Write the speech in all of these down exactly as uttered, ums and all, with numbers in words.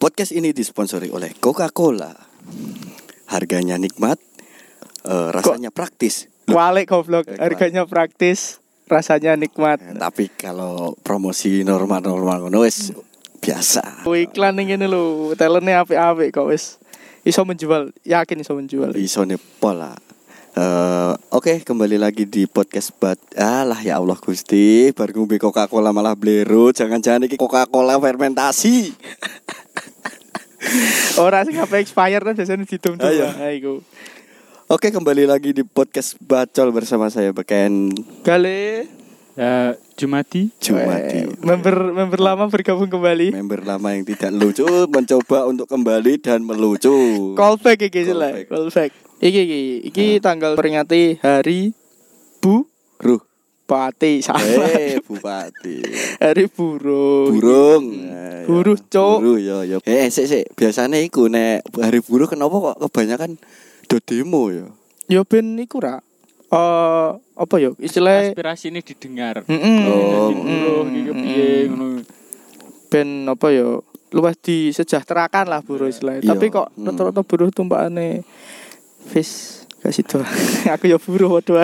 Podcast ini disponsori oleh Coca-Cola. Harganya nikmat, uh, rasanya Ko- praktis. Walikovlog, harganya praktis, rasanya nikmat. Eh, tapi kalau promosi normal-normal ngono wis biasa. Ku iklan ngene lho, talene apik-apik kok wis iso menjual, yakin iso menjual. Iso nepol lah. Uh, Oke, okay, kembali lagi di podcast bat. Alah ya Allah Gusti, bar ngombe Coca-Cola malah bleru, jangan-jangan iki Coca-Cola fermentasi. Ora sing apa expire kan biasanya didum-dum. Ha iku. Oke, kembali lagi di podcast Bacol bersama saya Beken. Kali uh, Jumati. Jumati. Wee. Member member lama bergabung kembali. Member lama yang tidak lucu mencoba untuk kembali dan melucu. Callback iki lah. Callback. Iki iki iki tanggal peringati Hari Bu Ruh. Bupati sama hey, Bupati Hari burung burung nah, buruh cok buruh ya ya eh sik sik biasane iku nek hari buruh kenapa kok kebanyakan do demo ya ya ben iku ra uh, apa ya istilah aspirasi ini didengar heeh oh buruh iki piye ngono ben apa ya luwih disejahterakan lah buruh istilah yeah. Tapi kok mm. rata-rata buruh tumpakane wis kasih to aku ya buruh waduh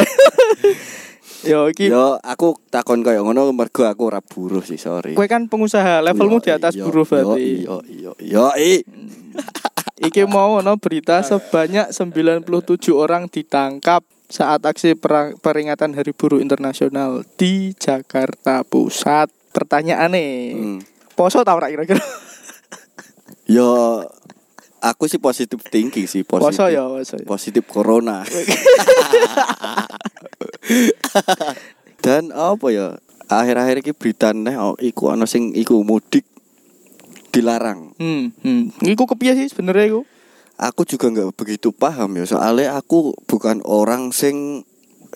Yo, iki... yo aku takon koyo ngono mergo aku ora buruh sih sorry. Kowe kan pengusaha, levelmu yo, di atas buruh berarti. Yo yo yo. Iki mau ono berita sebanyak sembilan puluh tujuh orang ditangkap saat aksi perang, peringatan Hari Buruh Internasional di Jakarta Pusat. Pertanyaane, hmm. poso ta ora kira-kira? Yo aku sih positif thinking sih positif. Poso ya, poso ya. Positif corona. Dan apa ya? Akhir-akhir iki beritane oh, iku ana sing iku mudik dilarang. Hmm, hmm. Iku kepiye sih sebenarnya iku? Aku juga enggak begitu paham ya, soalnya aku bukan orang sing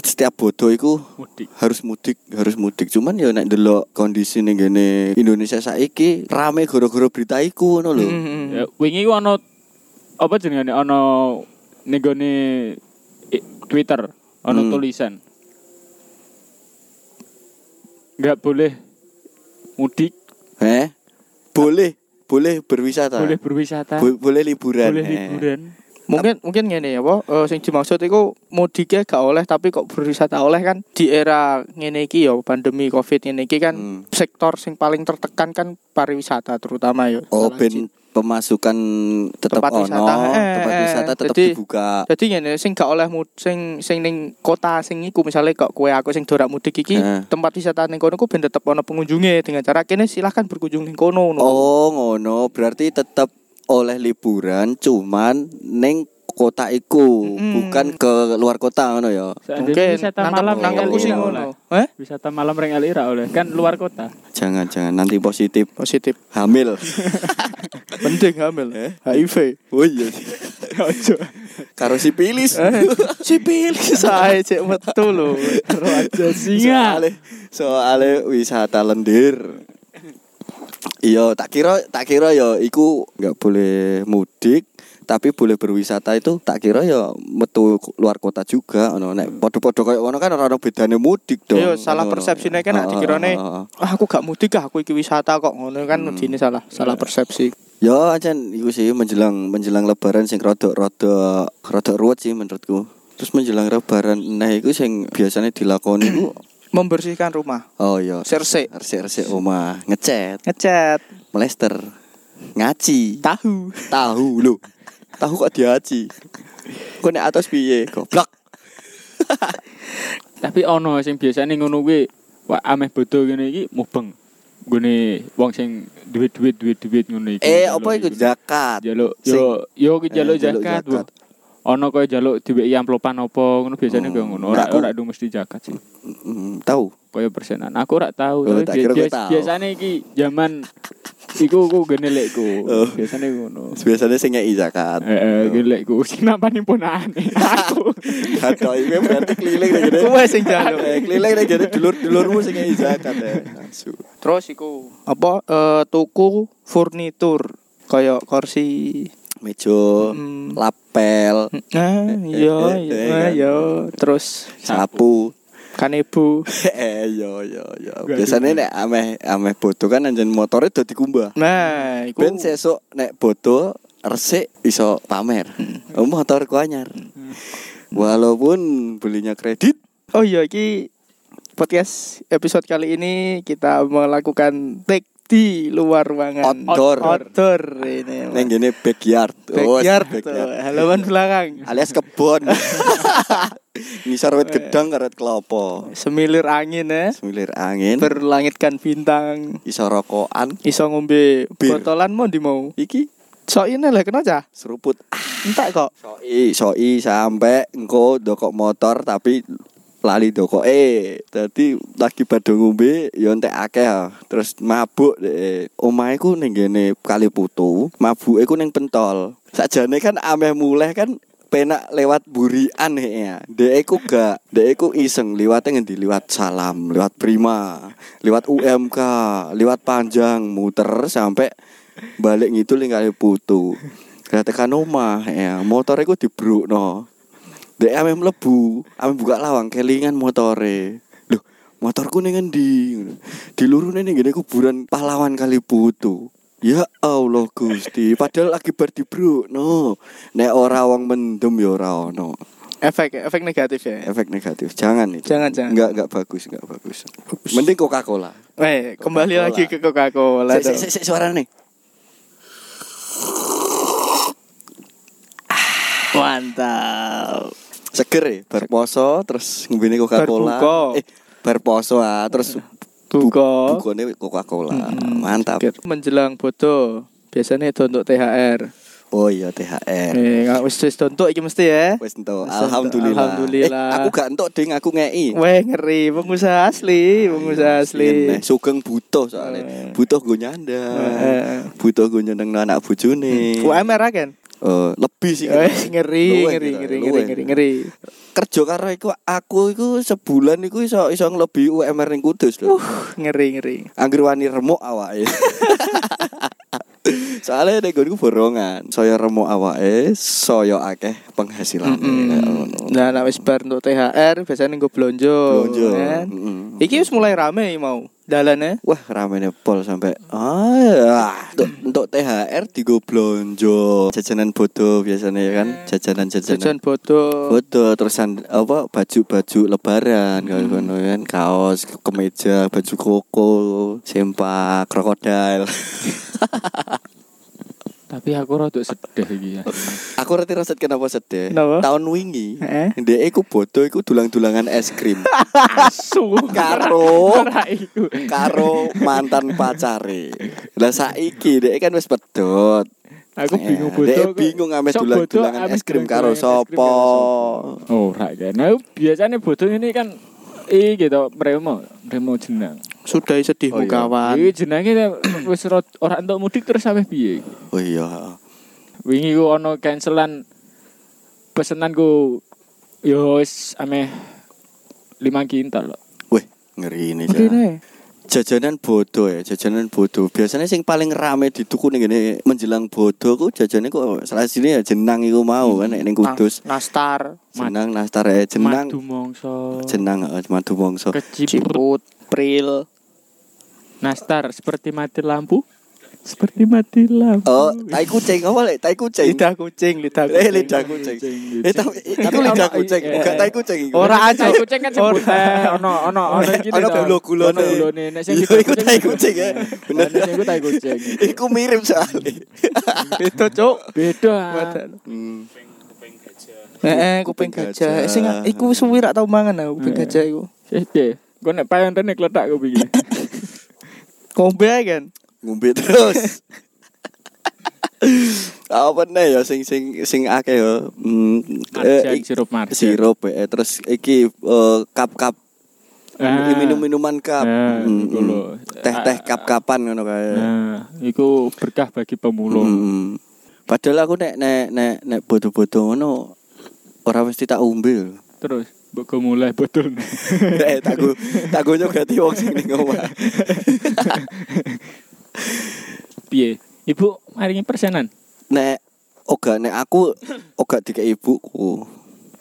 setiap bodoh iku mudik. harus mudik, harus mudik. Cuman ya nek delok kondisi ning ngene Indonesia saiki rame gara-gara berita iku ngono lho. Hmm, ya wingi ku ana apa jenenge ana ning gone Twitter. Ono hmm. tulisan nggak boleh mudik, eh boleh boleh berwisata, boleh berwisata, Bo- boleh liburan, boleh liburan. Eh. Mungkin mungkin ngene ya, po, uh, sing dimaksud iku mudiknya gak oleh tapi kok berwisata oleh kan di era ngene iki ya pandemi Covid ngene iki kan hmm. sektor sing paling tertekan kan pariwisata terutama ya. Oh ben pemasukan tetap tempat ono, wisata, eh, tempat wisata tetap jadi, dibuka. Jadi ngene sing gak oleh mud, sing sing ning kota sing iku misale kok kowe aku sing dorak mudik iki eh. tempat wisata ning kono ku ben tetep ono pengunjunge dengan cara kene silahkan berkunjung ning kono. Oh ngono, berarti tetep oleh liburan cuman neng kota iku mm. bukan ke luar kota ngono ya. Mungkin wisata malam nang kucing ngono. Heh? Wisata malam ring L I ra oleh kan luar kota. Jangan-jangan nanti positif, positif hamil. Penting hamil eh? H I V. Oh iya. Ojo. Karo sipilis. Sipilis ae cek metu lho. Karo aja singa. Soale soale wisata lendir. Iya, tak kira tak kira ya iku enggak boleh mudik tapi boleh berwisata itu tak kira ya metu luar kota juga ono nek padha-padha koyo ngono kan ora ono bedane mudik dong. Iya, salah persepsine kan nek dikirane ah aku gak mudik ah aku iki wisata kok ngono kan hmm. dine salah salah persepsi. Ya ancen iku sih menjelang menjelang lebaran sing rada-rada rada ruwet sih menurutku. Terus menjelang lebaran nah iku sing biasanya dilakoni ku membersihkan rumah. Oh iya. Serse, serse omah, ngecat, ngecat, melester, ngaci, tahu, tahu lho. Tahu kok diaci. Kok nek atos piye, goblok. Tapi ono sing biasane ngono kuwi, wak ameh bodho ngene iki mubeng. Gone wong sing duit-duit duit-duit ngono iki. Eh, apa iku zakat? Jaluk yo yo ki jaluk zakat. Ono koyo jaluk diweki amplopan apa ngono biasane koyo ngono. Ora ora du mesti zakat sih. Tahu koyo persenan. Aku ora tahu. Oh, tapi bias- biasane iki jaman iku ku gene lekku. Oh. Biasane ngono. Biasane sing nyeki zakat. Heeh, iki lekku sing nampani ponakane. Aku. Kata iki berarti keliling nek gede. Kuwi sing jaluk. Keliling nek gede dulur-dulurmu sing nyeki zakat. Terus iku apa uh, tuku furnitur koyo kursi meja, mm. lapel, ah, yo, yo, yo, terus sapu, Kanebu. Eh yo yo yo. Biasane nek ameh ameh bodo kan anjen motore dadi kumbah. Nah, iku ben sesuk nek bodo resik iso pamer. Hmm. Motorku anyar. Hmm. Walaupun belinya kredit. Oh iya iki podcast episode kali ini kita melakukan take di luar ruangan outdoor, outdoor ini neng gini backyard, backyard, backyard. Halaman belakang alias kebun. Ngisar wit gedang karet kelapa, semilir angin ya, semilir angin, berlangitkan bintang, iso rokokan, iso ngombe bir. Botolan mau di mau iki soi ini lah kena cah seruput entak kok soi soi sampai engko dokok motor tapi lali doko eh tadi lagi badhe ngombe ya entek akeh terus mabuk deh. Omahe ku ning ngene Kali Putu, mabuke ku ning Pentol. Sakjane kan ameh muleh kan penak lewat Burian heeh. Deke ku gak, deke ku iseng liwate ngendi liwat Salam, liwat Prima, liwat U M K, liwat Panjang muter sampai balik ngidul ning Kali Putu. Gatekan omah heeh, motore ku dibrukno. Dek ame mlebu, ame buka lawang kelingan motore. Loh, motorku ning endi? Dilurune ning ngene kuburan pahlawan Kali Putu. Ya Allah Gusti, padahal lagi bar dibrukno. Nek ora wong mendem ya ora ono. Efek efek negatif ya. Efek negatif. Jangan itu. Jangan, jangan. Enggak enggak bagus, enggak bagus. bagus. Mending Coca-Cola. Eh, kembali lagi ke Coca-Cola. Sik sik sik suarane. Mantap. Seger ya, berposo terus ngombe Coca-Cola. Eh, berposo ah, terus buka bukone Coca-Cola. Hmm, mantap. Menjelang bodo, biasanya itu untuk T H R. Oh iya T H R. Eh, wis wis entuk iki mesti ya. Wis entuk. Alhamdulillah. Alhamdulillah. Eh, aku gak entuk ding, aku ngeki. Weh ngeri, pengusaha asli, pengusaha asli. Sugeng butuh soalnya. Butuh go nyandang. Butuh go nyandang anak bojone. U M R kan? Uh, lebih sih eh, ngeri, luwe, ngeri, ngeri, ngeri, ngeri, ngeri. Kerja karo iku aku iku sebulan iku iso iso nglebi U M R ning Kudus lho. Uh, ngeri, ngeri. Angger wani remuk awake. Soale nek nggonku borongan, saya remuk awake, saya akeh penghasilan. Mm-hmm. Nah, nek wis bar untuk T H R biasane nggo blonjo. Blonjo. Kan? Mm-hmm. Iki wis mulai rame mau. Dalane wah ramene pol sampai ah untuk untuk T H R digo blonjo jajanan bodoh biasanya ya kan jajanan jajanan jajan bodoh bodoh terusan apa baju baju lebaran kalau kan kaos kemeja baju koko sempak krokodil. Tapi aku rodok sedih iki ya. Aku reti roset kenapa sedih? No. Tahun wingi, heeh. Ndeke ku bodoh iku dulang-dulangan es krim. Asu karo karo mantan pacare. Lah saiki ndeke kan wis pedot. Aku bingung bodoh. Ndeke bingung ame dulang-dulangan es krim karo sapa. Oh, ra kene. Biasane bodoh ini kan i gitu premo, premo jenang. Sudah sedih oh, kawan. Iki jenenge wis ora entuk mudik terus sampe piye iki? Oh iya. Wingi ku ana cancelan pesenanku ya wis ameh lima kintal lho. Weh, ngerine jan. Jajanan bodoh ya, jajanan bodoh. Biasanya sing paling rame di tuku ning ngene menjelang bodoh ku jajane kok salah sini ya jenang iku mau kan ning Kudus. Nastar, jenang nastar ya jenang. Madu mongso. Jenang madu mongso. Keciput. Pril nastar seperti mati lampu seperti mati lampu. Oh, tai kucing apa lek? Tai kucing. Lidah kucing, lidah kucing. Eh, lidah kucing. Eh, tapi itu lidah kucing, bukan tai kucing. Ora aja kucing kan sebutan. Ono, ono, ono iki. Ono gulo-gulone. Nek sing iku tai kucing ya. Bener sing iku tai kucing. Iku mirip soalnya. Beda, Cuk. Beda. Hmm. Kuping gajah. Heeh, kuping gajah. Sing iku suwi rak tau mangan aku kuping gajah iku. Sedih. Gue nek payang rene kletak gue begini. Ngombe kan? Ngombe terus. Apa nih ya sing sing sing akeh ya. Mm, eh, sirup marjan. Sirup eh, terus iki uh, cup-cup ah, minum-minuman cup. Ah, mm, teh-teh cup-cupan ngono kae. Nah, iku berkah bagi pemulung. Mm, padahal aku nek nek nek nek bodo-bodo ngono ora mesti tak ombe. Terus Beko mulai betul. Eh taku taku nyogati wong sing ning omah. Piye? Ibu maringi persenan. Nek oga nek aku oga dikek ibuku.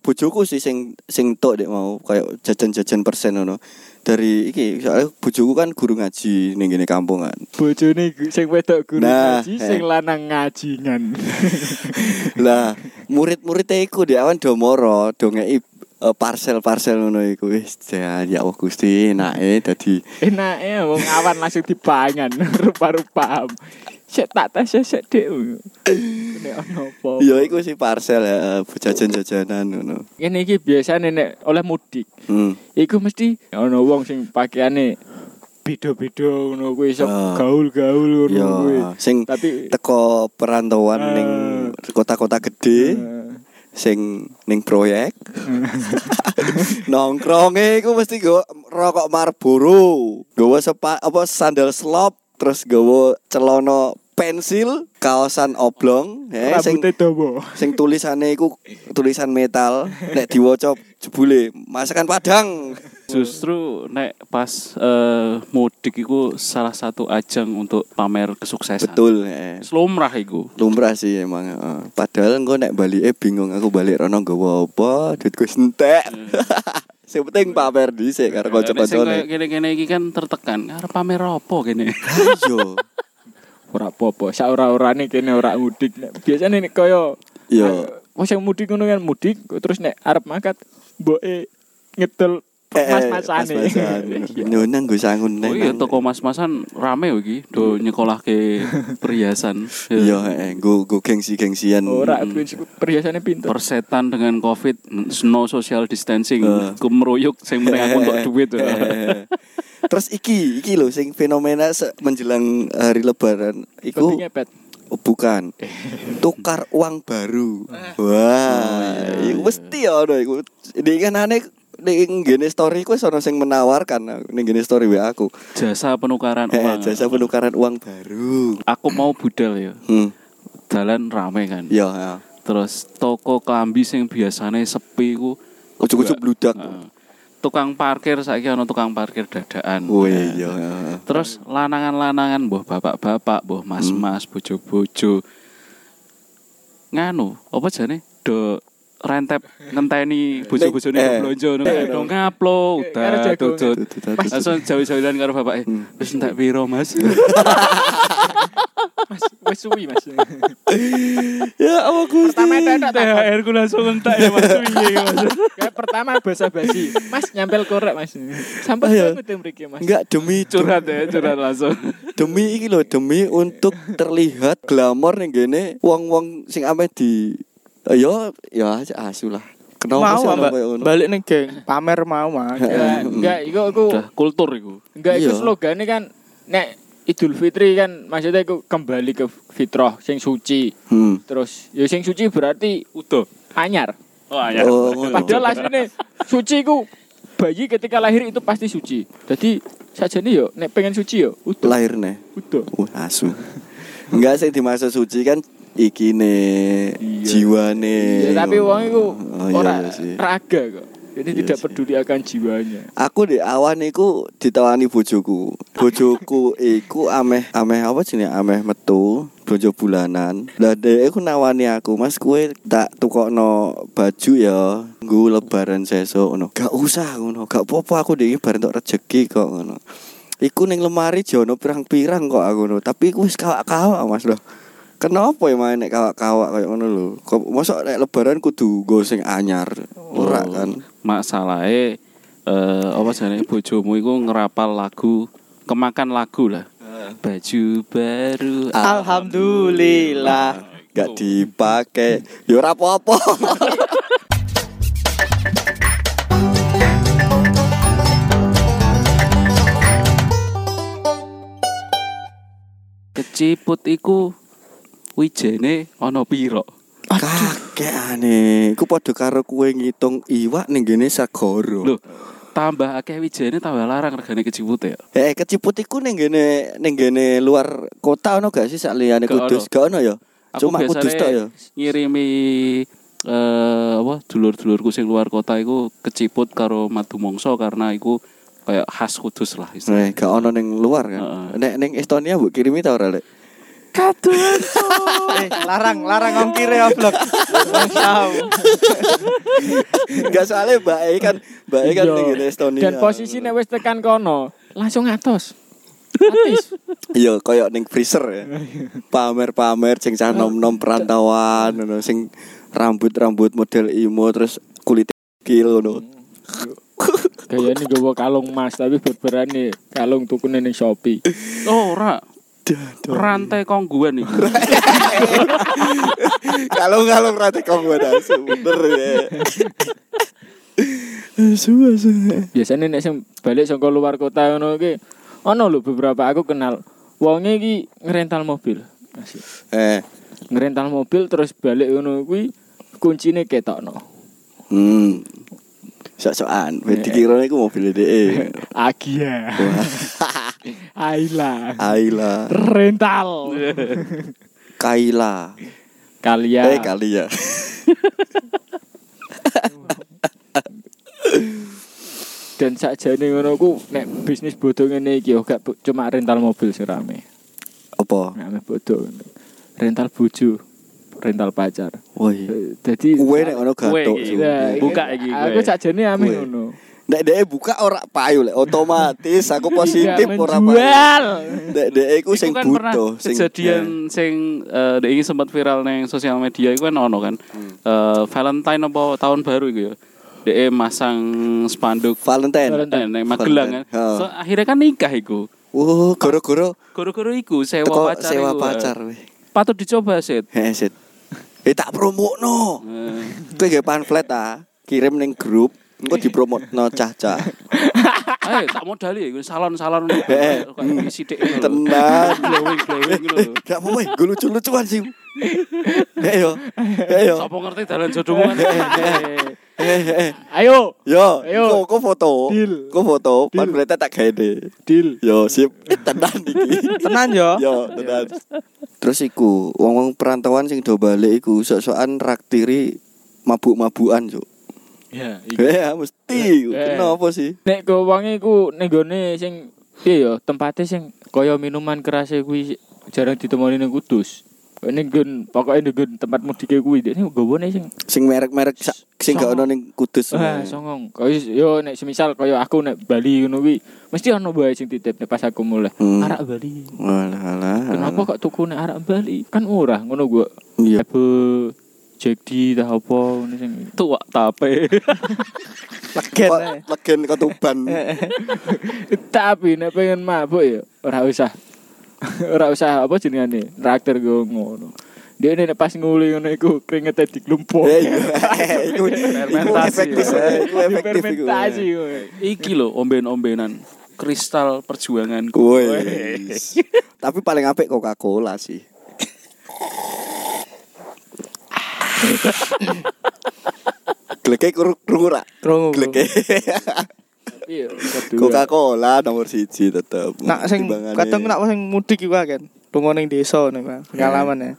bojoku sih sing sing tok dek mau kayak jajan-jajan persen ngono. Dari iki soalnya bojoku kan guru ngaji ning ngene kampung kan. Bojone sing wedok guru nah, ngaji, eh. sing lanang ngajingan. Lah, murid-muride iku dek awan do moro, do ngeki Uh, parcel-parcel ngono iku wis ya Allah Gusti enake dadi enake wong awan langsung dipangan rupa-rupa. Sik tak tes sik Dik. Nek ono apa. Ya iku sih parcel ya jajan-jajanan ngono. Kene iki biasane nek oleh mudik. Hmm. Iku mesti ono wong sing pakaiane beda-beda ngono kuwi iso uh, gaul-gaul ngono kuwi. Sing tapi teko perantauan uh, ning kota-kota gede. Uh, sing ning proyek nongkronge iku mesti go rokok Marlboro, gowo sepa apa sandal slop, terus gowo celana pensil, kaosan oblong, eh sing sing tulisane iku tulisan metal, nek diwaca jebule masakan Padang. Justru nek pas uh, mudik iku salah satu ajang untuk pamer kesuksesan. Betul, heeh. Lumrah iku. Lumrah sih emang. Uh. Padahal engko nek balike bingung aku balik rono nggawa apa, duitku entek. Sing penting pamer dhisik karo kanca-kancane. Nek kene-kene iki kan tertekan, arep pamer apa kene? Yo. Ora apa-apa, sak ora-orane kene ora mudik. Biasane nek kaya yo wong sing mudik ngono kan mudik terus nek arep mangkat mboke ngedel mas-masan mas iki. Yo nang gue sangun nang. Oh iya toko mas-masan rame iki, do nyekolahke perhiasan. Yo heeh, go go gengsi-gengsian. Ora perhiasane pinter. Persetan dengan Covid, no social distancing, kumruyuk sing meneng aku entuk duit. Terus iki, iki lho sing fenomena menjelang hari lebaran iku. Oh, bukan tukar uang baru. Wah, iku mesti ono iku. Ini kan aneh ning ngene story ku sono sing menawarkan ning ngene story W A aku. Jasa penukaran uang. Eh, jasa penukaran uang baru. Aku mau budal ya. Hmm. Dalan rame kan. Iya, ya. Terus toko klambi sing biasane sepi ku ujug-ujug bludak. Uh, tukang parkir saiki ana tukang parkir dadakan. Oh iya. Ya. Terus lanangan-lanangan mbuh bapak-bapak, mbuh mas-mas, hmm. bojo-bojo. Nganu, apa jane? Do rentep ngenteni bojo-bojone blonjo ngono ngaplo udah dodot langsung jawi-jawilan karo bapake wis entek piro Mas Mas wis suwi Mas ya aku pertama T H R ku langsung entek ya Mas piye Mas pertama basa-basi Mas nyampel korek Mas sampai aku mriki Mas enggak demi curhat ya curhat langsung demi iki lho demi untuk terlihat glamor ning ngene wong-wong sing ameh di Ayo, ya asulah. Kenapa sih balik nih geng pamer mau mah. Enggak, iku aku kultur iku. Enggak iku slogane kan nek Idul Fitri kan maksudnya iku kembali ke fitrah sing suci. Hmm. Terus ya sing suci berarti utuh, anyar. Oh, anyar. Oh, padahal asline suci iku bayi ketika lahir itu pasti suci. Jadi sajane yo nek pengen suci yo utuh lahirne. Utuh. Oh, asu. Enggak sing dimaksud suci kan iki ne jiwane ya, tapi wong iku ora raga kok jadi tidak peduli akan jiwanya. Aku di awan iku ditawani bojoku bojoku iku ameh ameh apa jenenge ameh metu bojo bulanan lah dhek iku nawani aku Mas kowe tak tukokno baju ya nggo lebaran sesuk ngono gak usah ngono gak apa-apa aku dhek bar entuk rejeki kok ngono iku ning lemari jono pirang-pirang kok aku ngono tapi iku wis kawak-kawak Mas lho. Kenapa ya main nek kawak-kawak kaya ngono lho. Mosok nek lebaran kudu nggo sing anyar. Ora oh, kan. Masalahe eh apa jenenge bojomu iku ngrapal lagu, kemakan lagu lah. Baju baru alhamdulillah gak dipakai. Ya ora apa-apa. Keciput iku wijene ana pira? Kakekane, iku padha karo kowe ngitung iwak ning ngene segara. Lho, tambah akeh wijene tambah larang regane keciput ya. Heeh, keciput iku ning ngene ning ngene luar kota ono gak sih sak liyane Kudus? Gak ono ya. Cuma Kudus tok ya. Ngirimi eh apa dulur-dulurku sing luar kota iku keciput karo madu mongso karena iku kayak khas Kudus lah istilahnya. Nek gak ono ning luar kan. Nek ning Estonia mbok kirimi ta ora, Lek? wabarakatuh. Eh, larang, larang ongkir ya vlog. Tahu. Enggak soalnya Mbak E kan, Mbak E kan tinggal Estonia. Dan posisinya wis tekan kono, langsung atos. Atis. Iya, koyok ning freezer ya. Pamer-pamer sing cah nom-nom perantauan ngono, sing rambut-rambut model imo terus kulit kil ngono. Kayaknya gue kalung emas tapi berberani kalung tukune ning Shopee. Oh, ora. Rantai kongguan iki. Kalung-kalung rantai kongguan asu bener ya. Asu asu. Biasane nek sing balik saka luar kota ngono iki ono lho beberapa aku kenal. Wonge iki ngerental mobil. Asyik. Eh, ngerental mobil terus balik ngono kuwi kuncine ketokno. Hmm. Sok-sokan, wis dikira iku mobil dhek. Agia. Aila. Aila. Rental. Kaila. Kalia. Eh, Kalia. Dan sakjane ngono ku nek bisnis bodho ngene iki yo gak cuma rental mobil serame. Apa? Nek bodho rental bojo. Rental pacar. Woi. Jadi kue nek ono gatok. Buka iki kue. Aku sakjane ame ngono. Nek dhek buka ora payu lek otomatis aku positif ora payu. Nek dhek iku sing butuh, sing kejadian sing dhek iki sempat viral nang sosial media iku kan ono kan. Valentine apa tahun baru iku ya. Dhek masang spanduk Valentine nang Magelang kan. So akhirnya kan nikah iku. Oh, goro-goro. Goro-goro iku sewa pacar. Sewa pacar. Patut dicoba, Sid. He, Sid. Eh tak promokno. Kowe gawe pamflet ta, kirim ning grup, engko dipromokno cah-cah. Ayo tak modali iku salon-salon koyo isi dik. Tenan, glowing-glowing ngono. Gak apa-apa, go lucu-lucuan sih. Heh yo. Heh yo. Sopo ngerti dalan jodoh kan. Ayo. Yo, engko kok foto. Kok foto, pamflet tak gawe de. Deal. Yo, sip. Tenan iki. Tenan yo. Yo, tenan. Terus iku wong-wong perantauan sing do bali iku sok-sokan raktiri mabuk-mabukan juk. Ya, iya. Ya mesti. Kenapa sih? Nek go wong iku ning gone sing piye ya, tempate sing kaya minuman keras kuwi jarang ditemoni ning Kudus. Ning nggon pokoke nggon tempat mudike kuwi nek gowone sing sing merek-merek sing gak ono ning Kudus. Ah, songong. Kaya yo nek semisal kaya aku nek Bali ngono kuwi mesti ono bae sing titip pas aku mulai hmm. Arak Bali. Walah. Kenapa kok tuku nek Arak Bali? Kan murah ngono gua. Iya. Ebo jadi ta apa ngono sing tuwak tape. Legen legen ketuban. Tapi nek pengen mabuk ya ora usah. Ora usah apa jenengane? Traktir go ngono. Dia ini pas nguli ngono iku kringete diglumpuk. Iku fermentasi. Iku efektif iku. Fermentasi iki lho omben-ombenan kristal perjuanganku. Tapi paling apik Coca-Cola sih. Gleke krungu ra? Krungu. Gleke. Coca-Cola nomor siji tetep. Nak sing kadang nak sing mudik iku kan. Lunga ning desa niku pengalaman ya.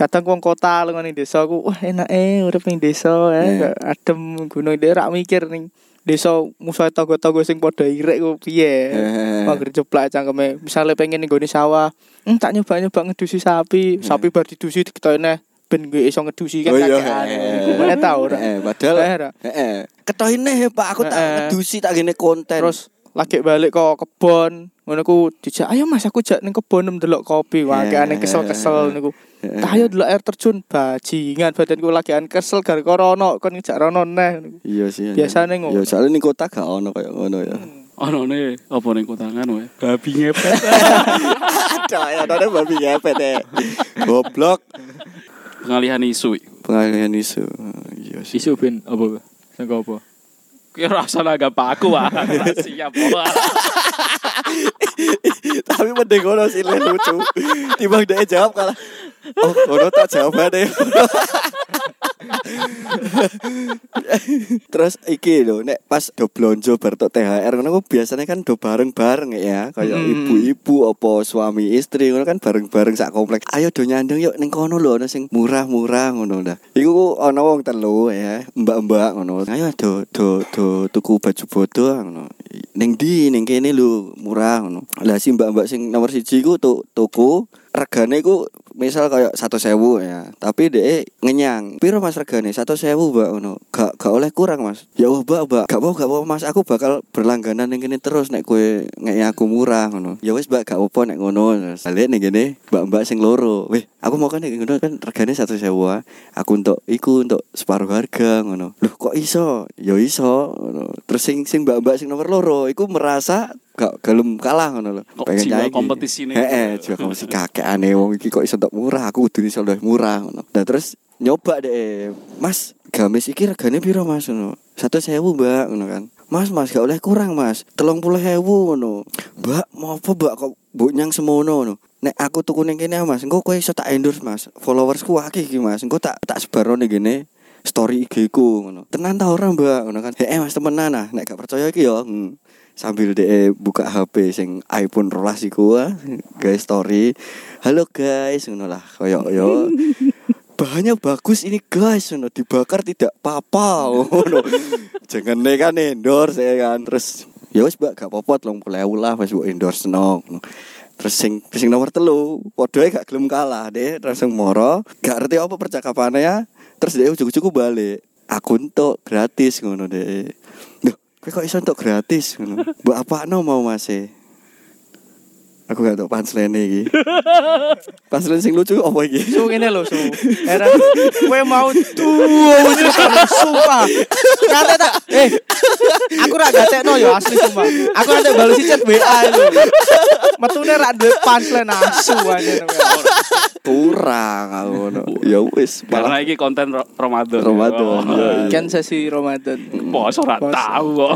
Kadang wong kota lunga ning desa ku wah enake urip ning desa ya adem gunung dhewe rak mikir ning desa musuhe tangga-tangga sing padha irek ku piye. Mager jeplak cangkeme. Misale pengen ning gone sawah, tak nyoba-nyoba ngedusi sapi, sapi bar didusi diketone ben gue iso ngedusi kan kakean. Ora tau ora. Padahal heeh. Ketohine Pak aku tak ngedusi tak gene konten. Terus lagi balik ke kebon, ngono ku dijak ayo Mas aku jak ning kebon ndelok kopi. Wakeane kesel-kesel niku. Tak ayo ndelok air terjun bajingan badanku lagian kesel gara-gara ono kon ngejak rono neh. Iya sih. Biasane ngono. Ya soalé ning kota gak ono kaya ngono ya. Ono ne apa ning kotangan wae. Babi ngepet. Ada ada babi ngepet e. Goblok. Pengalihan isu, pengalihan isu, iya sih. Isu ben apa? Sengko apa? Kira rasa agak paku ah, siap apa? Tapi mending ono sih lucu. Timbang dia jawab kalah. Oh, ono tak jawab deh. Terus iki lho, nek pas do blonjo bertok T H R ngono biasanya kan do bareng-bareng ya, kaya hmm. ibu-ibu apa suami istri ngono kan bareng-bareng sak komplek. Ayo do nyandeng yuk ning kono lho ono sing murah-murah ngono ta. Iku ono wong telu ya, mbak-mbak ngono. Ayo do do do tuku baju bodo ngono. Ning ndi ning kene lho murah ngono. Lah si mbak-mbak sing nomor satu iku tuku regane ku misal kayak satu sewu ya, tapi deh ngenyang. Piro mas regane satu sewu mbak ono, gak gak oleh kurang mas. Ya wah mbak mbak, gak mau gak mau mas, aku bakal berlangganan yang gini terus nek kue ngeknya aku murah ono. Ya wes mbak gak opo nek ngono. Lihat nih gini, mbak mbak sing loro. Weh, aku mau kan nek ngono kan regane satu sewu, aku untuk iku untuk separuh harga ono. Loh kok iso? Ya iso. Ono. Terus sing sing mbak mbak sing nomor loro, iku merasa gak gelem kalah ngono lho. Pengen nyai kompetisi ini. Heeh, juga kompetisi kakek aneh wong iki kok iso tok murah, aku kudune iso luwih murah ngono. Nah, terus nyoba deh, Mas, gamis iki regane piro Mas ngono? satu sewu, Mbak, ngono kan. Mas, Mas gak oleh kurang, Mas. telung puluh ewu ngono. Mbak, mau apa Mbak kok mbok nyang semono ngono. Nek aku tuku ning kene Mas, engko kowe iso tak endorse Mas. Followersku akeh iki Mas, engko tak tak sebaro ning kene. Story I G-ku ngono. Tenan ta ora Mbak ngono kan. Heeh Mas temenan ah. Nek gak percaya iki ya hmm. sambil deh buka H P sing iPhone twelve iku ah. Guys story. Halo guys ngono lah koyo yo. Bahannya bagus ini guys ngono. Dibakar tidak apa-apa ngono. Jangan nek kan endorse ya kan. Terus ya wis Mbak gak apa-apa telung puluh ewu lah wis mbok endorse no. Terus sing sing nomor telu podoe gak gelem kalah deh langsung moro. Gak ngerti apa percakapannya. Terus dia ujuk-ujuk balik, aku untuk gratis ngono deh. Duh, kowe kok iso untuk gratis ngono? Mbok apakno mau Mas e? Aku gak tau punchline iki. Punchline sing lucu apa iki? Su ngene lho, su. Era kowe mau tuh sumpah. Kate tak eh aku ra gacekno ya asli sumpah. Aku ra tak balesi chat W A lho. Metune ra duwe punchline asu aja kurang aku ngono. Ya wis, karena iki konten Ramadan. Ramadan. Kan sesi Ramadan. Poso ra tahu kok.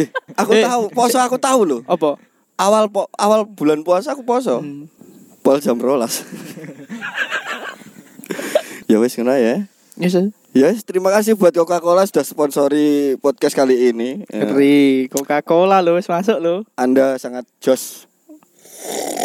Eh, aku tahu, poso aku tahu lho. Apa? Awal po, awal bulan puasa aku poso. Hmm. Pol jam rolas. Ya wis kena ya. Yes. Yes, terima kasih buat Coca-Cola sudah sponsori podcast kali ini. Keri, Coca-Cola lho wis masuk lho. Anda sangat jos.